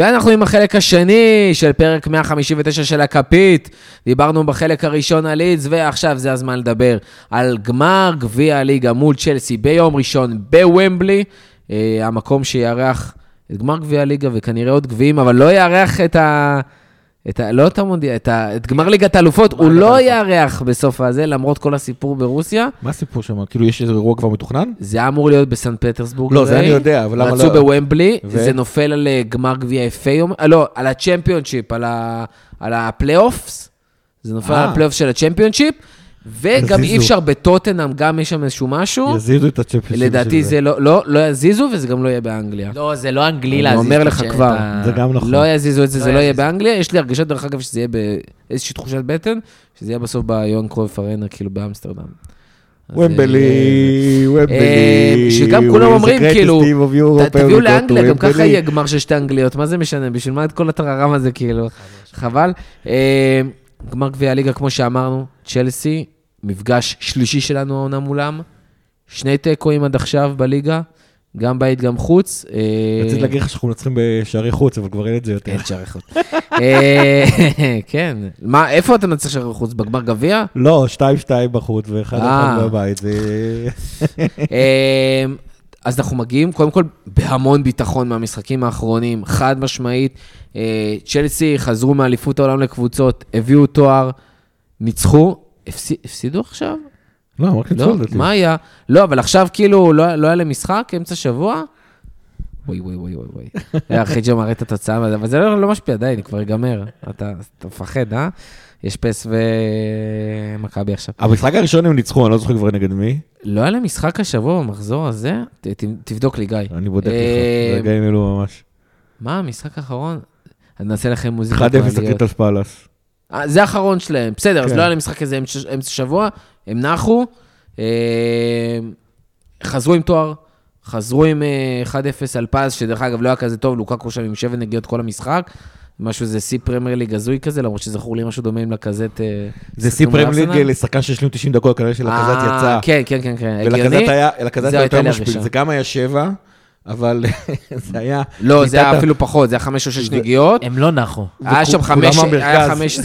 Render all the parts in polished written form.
ואנחנו עם החלק השני של פרק 159 של הקפית. דיברנו בחלק הראשון על לידס, ועכשיו זה הזמן לדבר על גמר גביע הליגה מול צ'לסי ביום ראשון בוומבלי, המקום שיארח את גמר גביע הליגה וכנראה עוד גביעים, אבל לא יארח את גמר ליגת האלופות, הוא לא יארח בסוף הזה, למרות כל הסיפור ברוסיה. מה הסיפור שם? כאילו יש איזה אירוע כבר מתוכנן? זה אמור להיות בסן פטרסבורג. לא, זה אני יודע, אבל למה לא? רצו בוומבלי, זה נופל על גמר גביע איפה יום, לא, על הצ'מפיונשיפ, על הפלייאופס, זה נופל על הפלייאופס של הצ'מפיונשיפ, וגם אי אפשר בטוטנהאם, גם יש שם איזשהו משהו. יזיזו את הצ'מפיונשיפ. לדעתי זה לא יזיזו, וזה גם לא יהיה באנגליה. לא, זה לא אנגלי להזיז. אני אומר לך כבר. זה גם נכון. לא יזיזו את זה, זה לא יהיה באנגליה. יש לי הרגשת דרך אגב שזה יהיה באיזושהי תחושת בטן, שזה יהיה בסוף ביוהאן קרויף ארנה, כאילו באמסטרדם. ומבלי. שגם כולם אומרים, כאילו, תביאו לאנגליה, גם ככה יהיה גמר של שתי אנגליות. מה זה משנה? בשביל מה את כל התררם הזה, כאילו? חבל. גמר גביע הליגה, כמו שאמרנו, צ'לסי, מפגש שלישי שלנו העונה מולם, שני תיקויים עד עכשיו בליגה, גם בית, גם חוץ. רציתי להגיד לך שאנחנו נצחים בשערי חוץ, אבל כבר אין את זה יותר. אין שערי חוץ. כן. מה, איפה אתה נצח שערי חוץ? בגמר גביע? לא, 2-2 בחוץ ואחד בבית. אז אנחנו מגיעים, קודם כל, בהמון ביטחון מהמשחקים האחרונים, חד משמעית. צ'לסי חזרו מאליפות העולם לקבוצות, הביאו תואר, ניצחו, הפסידו עכשיו? לא, אמרתי צולדתי. מה היה? לא, אבל עכשיו כאילו לא היה למשחק, אמצע שבוע? וואי, וואי, וואי, וואי. אחרי ג'ה מראה את התוצאה, אבל זה לא משפיע עדיין, כבר יגמר. אתה מפחד, אה? יש פס ומכבי עכשיו. המשחק הראשון הם ניצחו, אני לא זוכר כבר נגד מי. לא היה למשחק השבוע במחזור הזה? תבדוק לי, גיא. אני בודק לך, גיא מלו ממש. מה, המשחק האחרון? אני נעשה לכם מוזיקה. 1-0 קריסטל פאלאס. זה האחרון שלהם, בסדר, אז לא היה להם משחק איזה אמצע שבוע, הם נחו, חזרו עם תואר, חזרו עם 1-0 על פאז, שדרך אגב לא היה כזה טוב, לוקאקו שם עם 7 נגיעות כל המשחק, משהו זה סי פרמייר ליג גזוי כזה, למרות שזכור לי משהו דומה עם לקזט. זה סי פרמייר ליג לשחקן שיש לנו 90 דקות, כנראה שלקזט יצא. כן, כן, כן, כן. ולקזט היה יותר משפיל, זה גם היה 7, אבל זה היה... לא, זה היה אפילו פחות, זה היה 5 או 6 נגיעות. הם לא נחו. היה שם 5,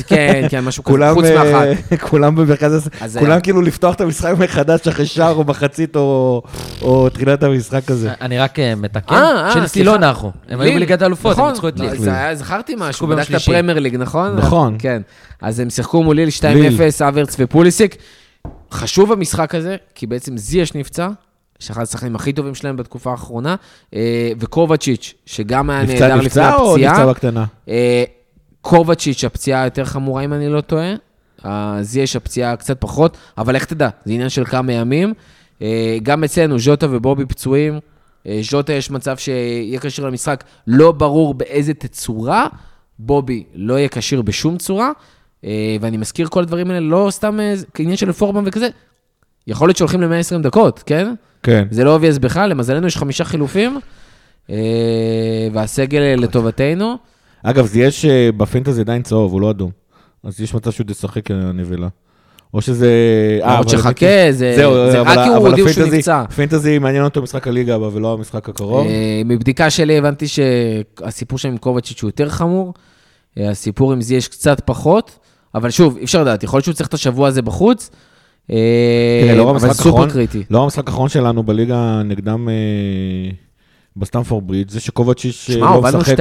כן, כן, משהו כזה, חוץ מאחת. כולם במרכז, כולם כאילו לפתוח את המשחק מחדש אחרי שער או מחצית או תחילת המשחק הזה. אני רק מתקן, צ'לסי לא נחו. הם היו בליגת האלופות, הם ניצחו את ליל. זכרתי משהו, בדקת פרמייר ליג, נכון? נכון. כן, אז הם שיחקו מול ליל 2-0, אברץ ופוליסיק. חשוב המשחק הזה, כי בעצם זיאש נפצע. שאחד השחקנים הכי טובים שלהם בתקופה האחרונה, וקובצ'יץ', שגם היה נהדר לפני הפציעה. נפצע או נפצע בקטנה? קובצ'יץ', הפציעה יותר חמורה, אם אני לא טועה. אז יש הפציעה קצת פחות, אבל איך תדע? זה עניין של כמה ימים. גם אצלנו, ז'וטה ובובי פצועים. ז'וטה יש מצב שיהיה קשיר למשחק, לא ברור באיזה תצורה. בובי לא יהיה קשיר בשום צורה. ואני מזכיר כל הדברים האלה, לא סתם עניין של פורמם וכזה. יכול להיות שהולכים ל-120 דקות, כן? כן. זה לא obvious בכלל, למזלנו יש 5 חילופים, והסגל לטובתנו. אגב, זה יש בפנטזי עדיין צהוב, הוא לא אדום. אז יש מצב שהוא תשחק הנבילה. או שזה... עוד שחכה, זה רק כי הוא הודיעו שהוא נפצע. פנטזי מעניין אותו משחק הליגה, אבל לא המשחק הקרוב. מבדיקה שלי הבנתי שהסיפור שם עם קובצ'יץ' הוא יותר חמור, הסיפור עם זה יש קצת פחות, אבל שוב, אי אפשר לדעת, יכול להיות שהוא צריך את השבוע הזה בחוץ, אבל סופר קריטי. לא המשחק האחרון שלנו בליגה נגדם בסטמפורד ברידג', זה שקובצ'יץ' לא משחק,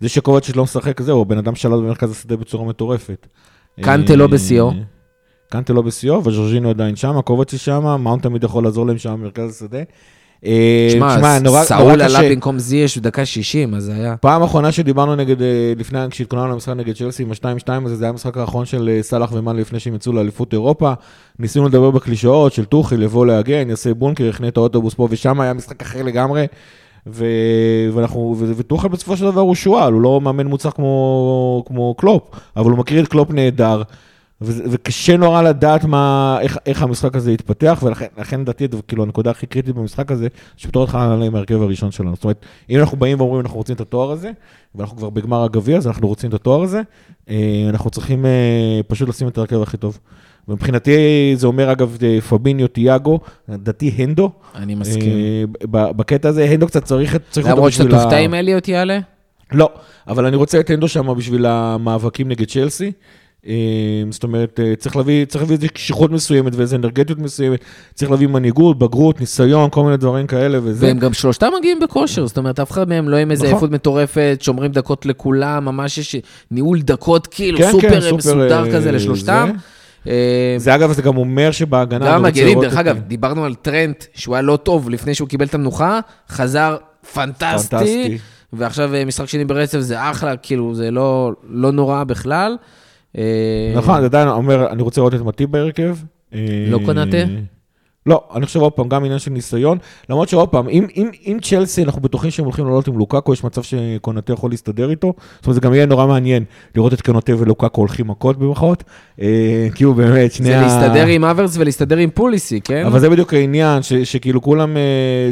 זה שקובצ'יץ' לא משחק, זהו, בן אדם שלט במרכז השדה בצורה מטורפת. קנטה לא בסיוע, וז'ורג'ינו עדיין שם, קובצ'יץ' שם, מאונט תמיד יכול לעזור להם שם במרכז השדה. שמע, סאול עלה במקום זיאש בדקה 60, אז היה... פעם האחרונה שדיברנו נגד, לפני כשהתכוננו למשחק נגד צ'לסי עם ה-2-2, אז זה היה המשחק האחרון של סלאח ומאן לפני שהם יצאו לאליפות אירופה, ניסינו לדבר בקלישאות של טוחל, לבוא להגן, יעשה בונקר, יכנה את האוטובוס פה, ושם היה משחק אחר לגמרי, וטוחל בסופו של דבר הוא שואל, הוא לא מאמן מוצח כמו קלופ, אבל הוא מכיר את קלופ נהדר, וקשה נורא לדעת איך המשחק הזה יתפתח, ולכן דעתי, כאילו, הנקודה הכי קריטית במשחק הזה, שפתור אותך עליהם הרכב הראשון שלנו. זאת אומרת, אם אנחנו באים ואומרים, אנחנו רוצים את התואר הזה, ואנחנו כבר בגמר הגביע, אז אנחנו רוצים את התואר הזה, אנחנו צריכים פשוט לשים את הרכב הכי טוב. ומבחינתי, זה אומר, אגב, פביניו, טיאגו, דעתי, הנדו. אני מסכים. בקטע הזה, הנדו קצת צריך... למרות שאתה תופתע עם אליוט יעלה? לא, אבל אני רוצה את אנדו שם בשביל המאבקים נגד צ'לסי, זאת אומרת, צריך להביא איזה קשיחות מסוימת ואיזה אנרגטיות מסוימת, צריך להביא מנהיגות, בגרות, ניסיון, כל מיני דברים כאלה וזה. והם גם שלושתם מגיעים בכושר, זאת אומרת, אף אחד מהם לא עם איזה איפות מטורפת, שומרים דקות לכולם, ממש יש ניהול דקות כאילו סופר מסודר כזה לשלושתם. זה אגב, זה גם אומר שבהגנה... גם מגנים, דרך אגב, דיברנו על טרנט שהוא היה לא טוב לפני שהוא קיבל את המנוחה, חזר פנטסטי, ועכשיו משחק שני ברצף זה אחלה, כאילו זה לא נורא בכלל. נכון, עדיין אומר, אני רוצה לראות את מתי בהרכב. לא קנתה? לא, אני חושב עוד פעם, גם עניין של ניסיון, למרות שעוד פעם, אם צ'לסי, אנחנו בטוחים שהם הולכים לעלות עם לוקאקו, יש מצב שקונטה יכול להסתדר איתו, זאת אומרת, זה גם יהיה נורא מעניין, לראות את קונטה ולוקאקו הולכים מכות במחות, כאילו באמת, זה להסתדר עם אברס ולהסתדר עם פוליסי, כן? אבל זה בדיוק העניין, שכאילו כולם,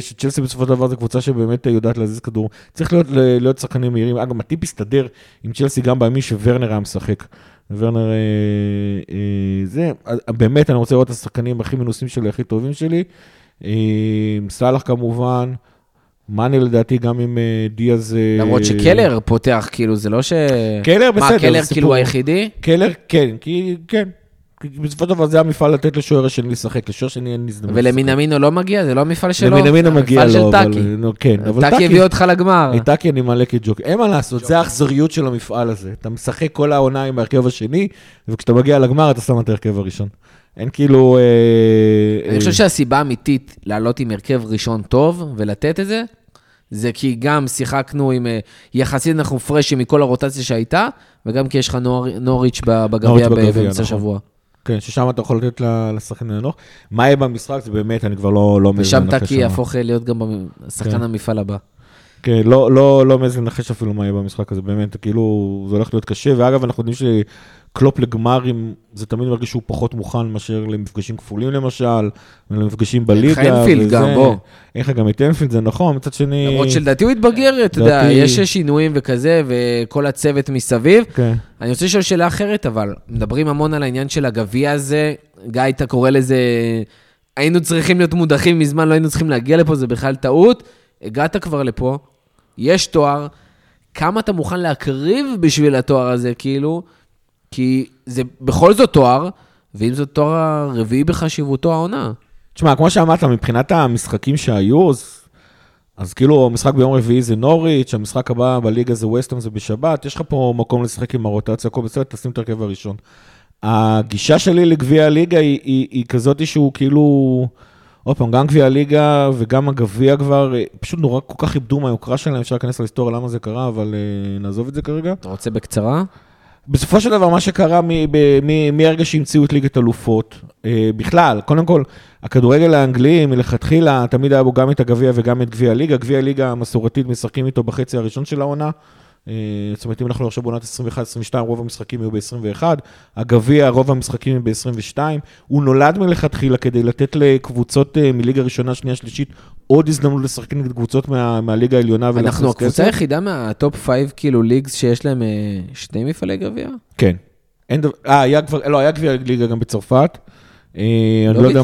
שצ'לסי בסופו של דבר, זו קבוצה שבאמת יודעת להזיז כדור, צריך להיות שחקנים מהירים, אגב, הטיפ הסתדר עם צ'לסי גם בימים שוורנר משחק. ורנר, זה, באמת אני רוצה לראות את השחקנים הכי מנוסים שלי, הכי טובים שלי, סלח כמובן, מני לדעתי גם עם דיאז... למרות שקלר פותח, כאילו, זה לא ש... קלר בסדר. מה, קלר כאילו היחידי? קלר, כן, כן. בסופו של דבר זה המפעל לתת לשוער השני לשחק, לשוער שני אין נזדמנות. ולמינמינו לא מגיע? זה לא המפעל שלו? למינמינו מגיע לו, אבל... כן, אבל טאקי הביא אותך לגמר. טאקי אני מעלה כג'וק. אין מה לעשות, זה האכזריות של המפעל הזה. אתה משחק כל העונה עם ההרכב השני, וכשאתה מגיע לגמר אתה שם את ההרכב הראשון. אין כאילו... אני חושב שהסיבה האמיתית לעלות עם הרכב ראשון טוב ולתת את זה, זה כי גם שיחקנו עם יחסית אנחנו פרשים מכל הרוטציה שהייתה, וגם כי יש לך נוריץ' בגביע באמצע שבוע. כן, ששם אתה יכול לתת לשחקן לנוח. מה יהיה במשחק, זה באמת, אני כבר לא מזל נחש. ושם תקי יהפוך להיות גם בשחקן המפעל הבא. כן, לא מזל נחש אפילו מה יהיה במשחק הזה, באמת, כאילו, זה הולך להיות קשה, ואגב, אנחנו יודעים שקלופ לגמרים, זה תמיד מרגיש שהוא פחות מוכן מאשר למפגשים כפולים למשל, למפגשים בליגה. אין לך אינפילד גם, בוא. אין לך גם את אינפילד, זה נכון, מצד שני... למרות שלדעתי הוא התבגר, אתה יודע, יש שינויים וכזה, וכל הצוות מסביב. אני רוצה לשאול שאלה אחרת, אבל מדברים המון על העניין של הגביע הזה, גיא, אתה קורא לזה, היינו צריכים להיות מודחים מזמן, לא היינו צריכים להגיע לפה, זה בכלל טעות. הגעת כבר לפה, יש תואר, כמה אתה מוכן להקריב בשביל התואר הזה, כאילו, כי זה בכל זאת תואר, ואם זאת תואר הרביעי בחשיבותו העונה. תשמע, כמו שאמרת, מבחינת המשחקים שהיו, אז כאילו, המשחק ביום רביעי זה נוריץ', המשחק הבא בליגה זה ווסטהאם, זה בשבת, יש לך פה מקום לשחק עם הרוטציה, הכל בסדר, תשים את הרכב הראשון. הגישה שלי לגביע הליגה היא כזאת שהוא כאילו... עוד פעם, גם גביע הליגה וגם הגביע כבר, פשוט נורא כל כך איבדו מהיוקרה שלהם, אפשר להיכנס להיסטוריה למה זה קרה, אבל נעזוב את זה כרגע. אתה רוצה בקצרה? בסופו של דבר, מה שקרה מהרגע שהמציאו את ליגת אלופות, בכלל, קודם כל, הכדורגל האנגלי מלכתחילה, תמיד היה בו גם את הגביע וגם את גביע הליגה, גביע הליגה המסורתית משחקים איתו בחצי הראשון של העונה, זאת אומרת, אם אנחנו עכשיו בעונת 21-22, רוב המשחקים היו ב-21, הגביע, רוב המשחקים הם ב-22, הוא נולד מלכתחילה כדי לתת לקבוצות מליגה ראשונה, שנייה, שלישית, עוד הזדמנות לשחק נגד קבוצות מהליגה העליונה. אנחנו הקבוצה היחידה מהטופ 5 כאילו ליגס שיש להם שני מפעלי גביע? כן. היה גביע ליגה גם בצרפת. אני לא יודע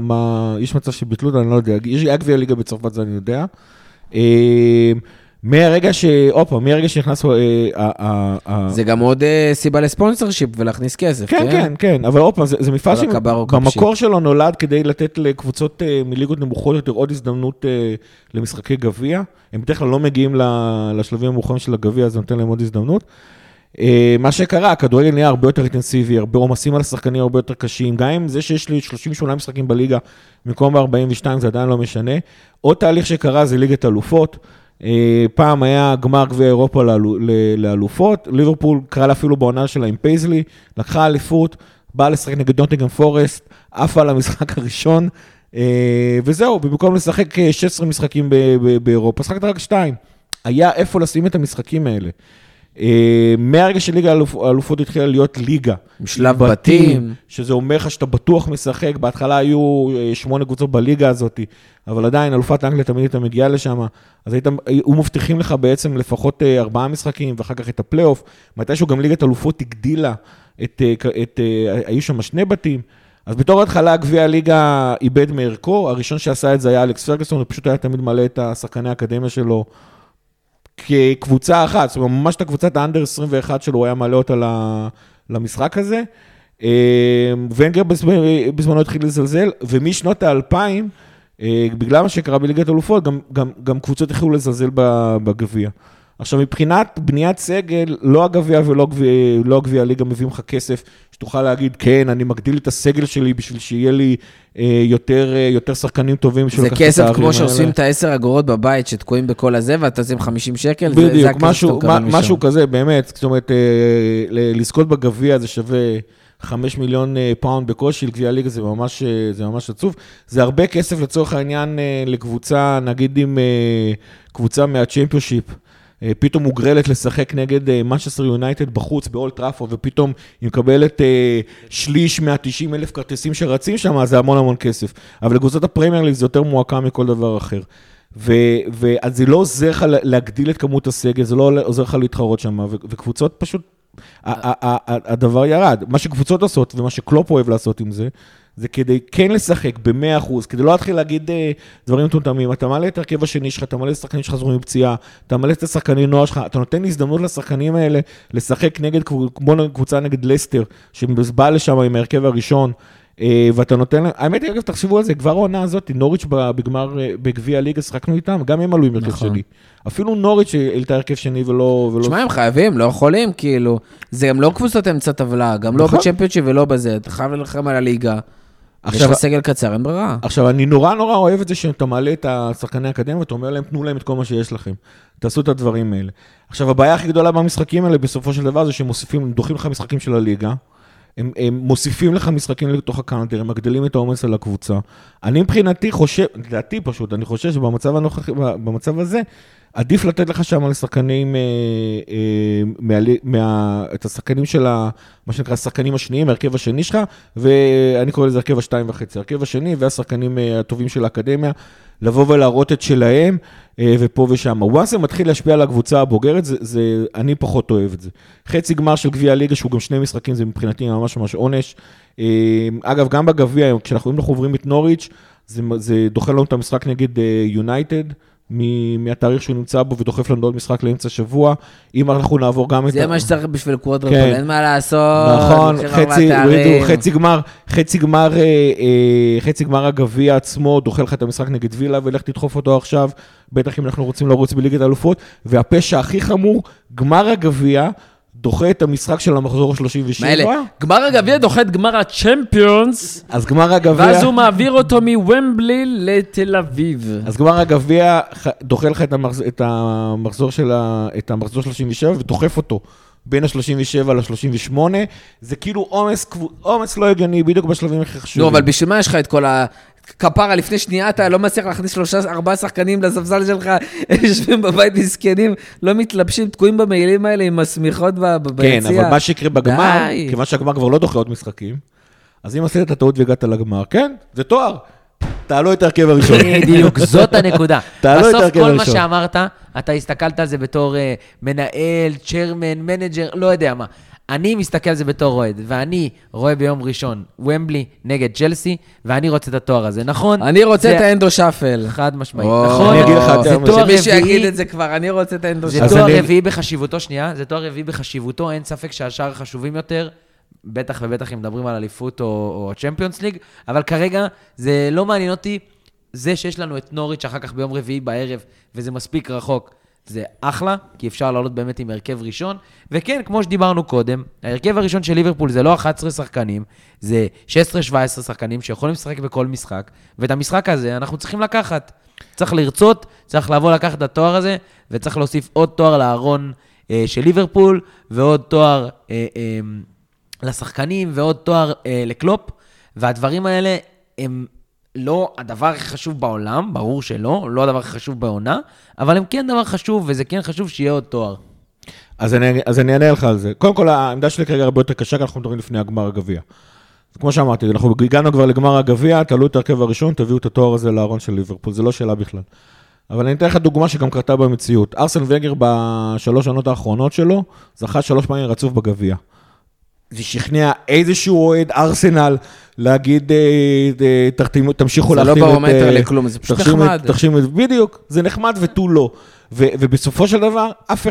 מה, יש מצב שביטלו אותה, אני לא יודע. היה גביע ליגה בצרפת, זה אני יודע. מהרגע שנכנס... זה גם עוד סיבה לספונסרשיפ ולהכניס כסף. כן, כן, כן. אבל אופה, זה מפעל שבמקור שלו נולד כדי לתת לקבוצות מליגות נמוכות יותר עוד הזדמנות למשחקי גביע. הם בדרך כלל לא מגיעים לשלבים המאוחרים של הגביע, אז נותן להם עוד הזדמנות. מה שקרה, הכדורגל נהיה הרבה יותר אינטנסיבי, הרבה עומסים על השחקנים הרבה יותר קשים, גם עם זה שיש לי 38 משחקים בליגה, במקום 42, זה עדיין לא משנה. עוד תהליך שקרה זה ליגת אלופות. פעם היה גמר גביע אירופה לאלופות, ליברפול קרא לה אפילו בעונה שלה עם פייזלי, לקחה אליפות, באה לשחק נגד נוטינגהאם פורסט, עפה למשחק הראשון, וזהו, במקום לשחק 16 משחקים באירופה, שחקת רק 2, היה איפה לשים את המשחקים האלה. מהרגע שליגה האלופות התחילה להיות ליגה. משלב בתים. שזה אומר לך שאתה בטוח משחק, בהתחלה היו 8 קבוצות בליגה הזאת, אבל עדיין אלופת אנגליה תמיד הייתה מגיעה לשם, אז היו מבטיחים לך בעצם לפחות 4 משחקים, ואחר כך את הפלייאוף, מתישהו גם ליגת אלופות הגדילה, היו שם 2 בתים, אז בתור התחלה גביע הליגה איבד מערכו, הראשון שעשה את זה היה אלכס פרגוסון, הוא פשוט היה תמיד מלא את השחקני האקדמיה שלו, כקבוצה אחת, זאת אומרת, ממש את הקבוצת האנדר 21 שלו, הוא היה מעלה אותה למשחק הזה, ונגר בזמנו התחיל לזלזל, ומשנות האלפיים, בגלל מה שקרה בליגת אלופות, גם קבוצות התחילו לזלזל בגביע. עכשיו, מבחינת בניית סגל, לא הגביע ולא הגביע ליגה מביאים לך כסף, שתוכל להגיד, כן, אני מגדיל את הסגל שלי בשביל שיהיה לי יותר שחקנים טובים. זה כסף כמו שעושים את 10 אגורות בבית, שתקועים בכל הזה, ואתה עושים 50 שקל, בדיוק, משהו כזה, באמת, זאת אומרת, לזכות בגביע זה שווה 5 מיליון פאונד בקושי, לגביע ליגה זה ממש עצוב. זה הרבה כסף לצורך העניין לקבוצה, נגיד עם קבוצה מהצ'מפיונשיפ, פתאום מוגרלת לשחק נגד מנצ'סטר יונייטד בחוץ, באולד טראפורד, ופתאום היא מקבלת שליש 190,000 כרטיסים שרצים שם, אז זה המון המון כסף. אבל לקבוצת הפרמייר ליג זה יותר מועקה מכל דבר אחר. אז זה לא עוזר לך להגדיל את כמות הסגל, זה לא עוזר לך להתחרות שם, וקבוצות פשוט, הדבר ירד. מה שקבוצות עושות, ומה שקלופ אוהב לעשות עם זה, זה כדי כן לשחק ב-100%, כדי לא להתחיל להגיד דברים מטומטמים, אתה מעלה את הרכב השני שלך, אתה מעלה את השחקנים שלך זרועים מפציעה, אתה מעלה את השחקנים נוער שלך, אתה נותן הזדמנות לשחקנים האלה לשחק נגד, כמו קבוצה נגד לסטר, שבאה לשם עם הרכב הראשון, ואתה נותן, האמת היא, אגב, תחשבו על זה, כבר העונה הזאת, נוריץ' בגביע הליגה, שחקנו איתם, גם הם עלו עם הרכב שני. אפילו נוריץ' העלתה הרכב שני ולא... תשמע, הם חייבים, לא יכולים, כאילו. זה גם לא קבוצות אמצע טבלה, גם לא בצ'מפיונשיפ ולא בזה, אתה חייב ללחם על הליגה. יש לך סגל קצר, אין ברירה. עכשיו, אני נורא אוהב את זה שאתה מעלה את השחקני האקדמיה, ואתה אומר להם, תנו להם את כל מה שיש לכם. תעשו את הדברים האלה. עכשיו, הבעיה הכי גדולה במשחקים האלה, בסופו של דבר, זה שהם דוחים לך משחקים של הליגה, הם מוסיפים לך משחקים לתוך הקאנטר, הם מגדלים את העומס על הקבוצה. אני מבחינתי חושב, לדעתי פשוט, אני חושב שבמצב הזה, עדיף לתת לך שם על השחקנים, את השחקנים של מה שנקרא, השחקנים השניים, הרכב השני שלך, ואני קורא לזה הרכב 2.5, הרכב השני והשחקנים הטובים של האקדמיה, לבוא ולהראות את שלהם, ופה ושם. ואז זה מתחיל להשפיע על הקבוצה הבוגרת, אני פחות אוהב את זה. חצי גמר של גביע הליגה, שהוא גם 2 משחקים, זה מבחינתי ממש עונש. אגב, גם בגביע, כשאנחנו עוברים את נוריץ', זה דוחה לנו את המשחק נגד יונייטד, מהתאריך שהוא נמצא בו, ודוחף לנו עוד משחק לאמצע שבוע, אם אנחנו נעבור גם את... זה מה שצריך בשביל קוואדרופל, אין מה לעשות. נכון, חצי גמר הגביע עצמו, דוחה לך את המשחק נגד וילה, ולך תדחוף אותו עכשיו, בטח אם אנחנו רוצים לרוץ בליגת האלופות, והפשע הכי חמור, גמר הגביע, דוחה את המשחק של המחזור ה-37. גמר הגביע דוחה את גמר הצ'מפיונס, ואז הוא מעביר אותו מוומבלי לתל אביב. אז גמר הגביע דוחה לך את המחזור של ה-37, ודוחף אותו בין ה-37 ל-38, זה כאילו אומץ לא הגיוני, בדיוק בשלבים הכי חשובים. לא, אבל בשביל מה יש לך את כל ה... כפרה, לפני שנייה אתה לא מצליח להכניס 3-4 שחקנים לספסל שלך, הם יושבים בבית מסכנים, לא מתלבשים, תקועים במעילים האלה עם הסמיכות ביציאה. כן, אבל מה שיקרה בגמר, כיוון שהגמר כבר לא דוחה עוד משחקים, אז אם עשית את הטעות והגעת לגמר, כן, זה תואר. תעלו את הרכב הראשון. בדיוק, זאת הנקודה. בסוף כל מה שאמרת, אתה הסתכלת על זה בתור מנהל, צ'רמן, מנג'ר, לא יודע מה. אני מסתכל על זה בתור רועד, ואני רואה ביום ראשון ומבלי נגד צ'לסי, ואני רוצה את התואר הזה, נכון? אני רוצה את האנדו שפל. חד משמעית, נכון? אני אגיד לך את זה. שמי שיגיד את זה כבר, אני רוצה את האנדו שפל. זה תואר רביעי בחשיבותו, שנייה, זה תואר רביעי בחשיבותו, אין ספק שהשאר חשובים יותר, בטח ובטח אם מדברים על אליפות או צ'מפיונס ליג, אבל כרגע זה לא מעניין אותי, זה שיש לנו את נוריץ' אחר כך ביום רביעי בערב, וזה מספיק רחוק. זה אחלה, כי אפשר לעלות באמת עם הרכב ראשון, וכן, כמו שדיברנו קודם, הרכב הראשון של ליברפול זה לא 11 שחקנים, זה 16-17 שחקנים שיכולים לשחק בכל משחק, ואת המשחק הזה אנחנו צריכים לקחת, צריך לרצות, צריך לבוא לקחת את התואר הזה, וצריך להוסיף עוד תואר לארון של ליברפול, ועוד תואר לשחקנים, ועוד תואר לקלופ, והדברים האלה הם... לא הדבר הכי חשוב בעולם, ברור שלא, לא הדבר הכי חשוב בעונה, אבל הם כן דבר חשוב, וזה כן חשוב שיהיה עוד תואר. אז אני אענה לך על זה. קודם כל, העמדה שלי כרגע הרבה יותר קשה, כי אנחנו מדברים לפני הגמר הגביע. כמו שאמרתי, אנחנו הגענו כבר לגמר הגביע, תעלו את הרכב הראשון, תביאו את התואר הזה לארון של ליברפול, זה לא שאלה בכלל. אבל אני אתן לך דוגמה שגם קרתה במציאות. ארסן ונגר בשלוש שנות האחרונות שלו, זכה 3 פעמים רצוף בגביע. זה שכנע איזשהו אוהד ארסנל להגיד, תמשיכו להחתים את... זה לא ברומטר לכלום, זה פשוט נחמד. בדיוק, זה נחמד ותו לא. ובסופו של דבר, אף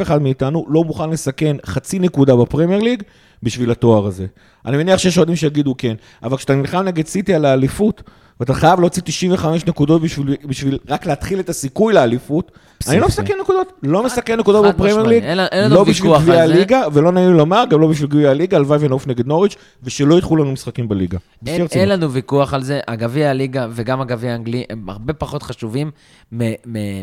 אחד מאיתנו לא מוכן לסכן חצי נקודה בפרמייר ליג בשביל התואר הזה. אני מניח שיש אוהדים שיגידו כן, אבל כשאתה נלחם נגד סיטי על האליפות, ואתה חייב להוציא 95 נקודות בשביל רק להתחיל את הסיכוי לאליפות, אני לא מסכן נקודות, לא מסכן נקודות בפרמייר ליג, לא בשביל גביע הליגה, ולא נעים לומר, גם לא בשביל גביע הליגה, הלוואי ונעוף נגד נוריץ', ושלא ידחו לנו משחקים בליגה. אין לנו ויכוח על זה, הגביע הליגה וגם הגביע האנגלי, הם הרבה פחות חשובים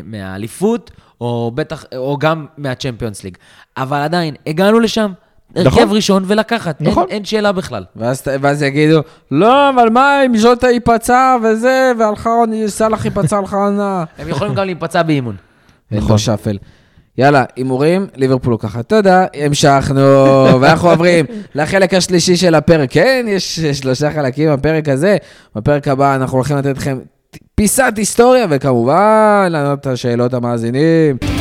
מהאליפות, או גם מהצ'מפיונס ליג. אבל עדיין, הגענו לשם, הרכב ראשון ולקחת, אין שאלה בכלל. ואז יגידו, לא, אבל מה, אם זאת היפצע וזה, והלחרון ניסה לך היפצע לחרונה. הם יכולים גם להיפצע באימון. נכון. שפל. יאללה, אימורים, ליברפול לוקחת. תודה, המשכנו, ואנחנו עוברים לחלק השלישי של הפרק. כן, יש שלושה חלקים בפרק הזה. בפרק הבא אנחנו הולכים לתת לכם פיסת היסטוריה, וכמובן, לענות את השאלות המאזינים.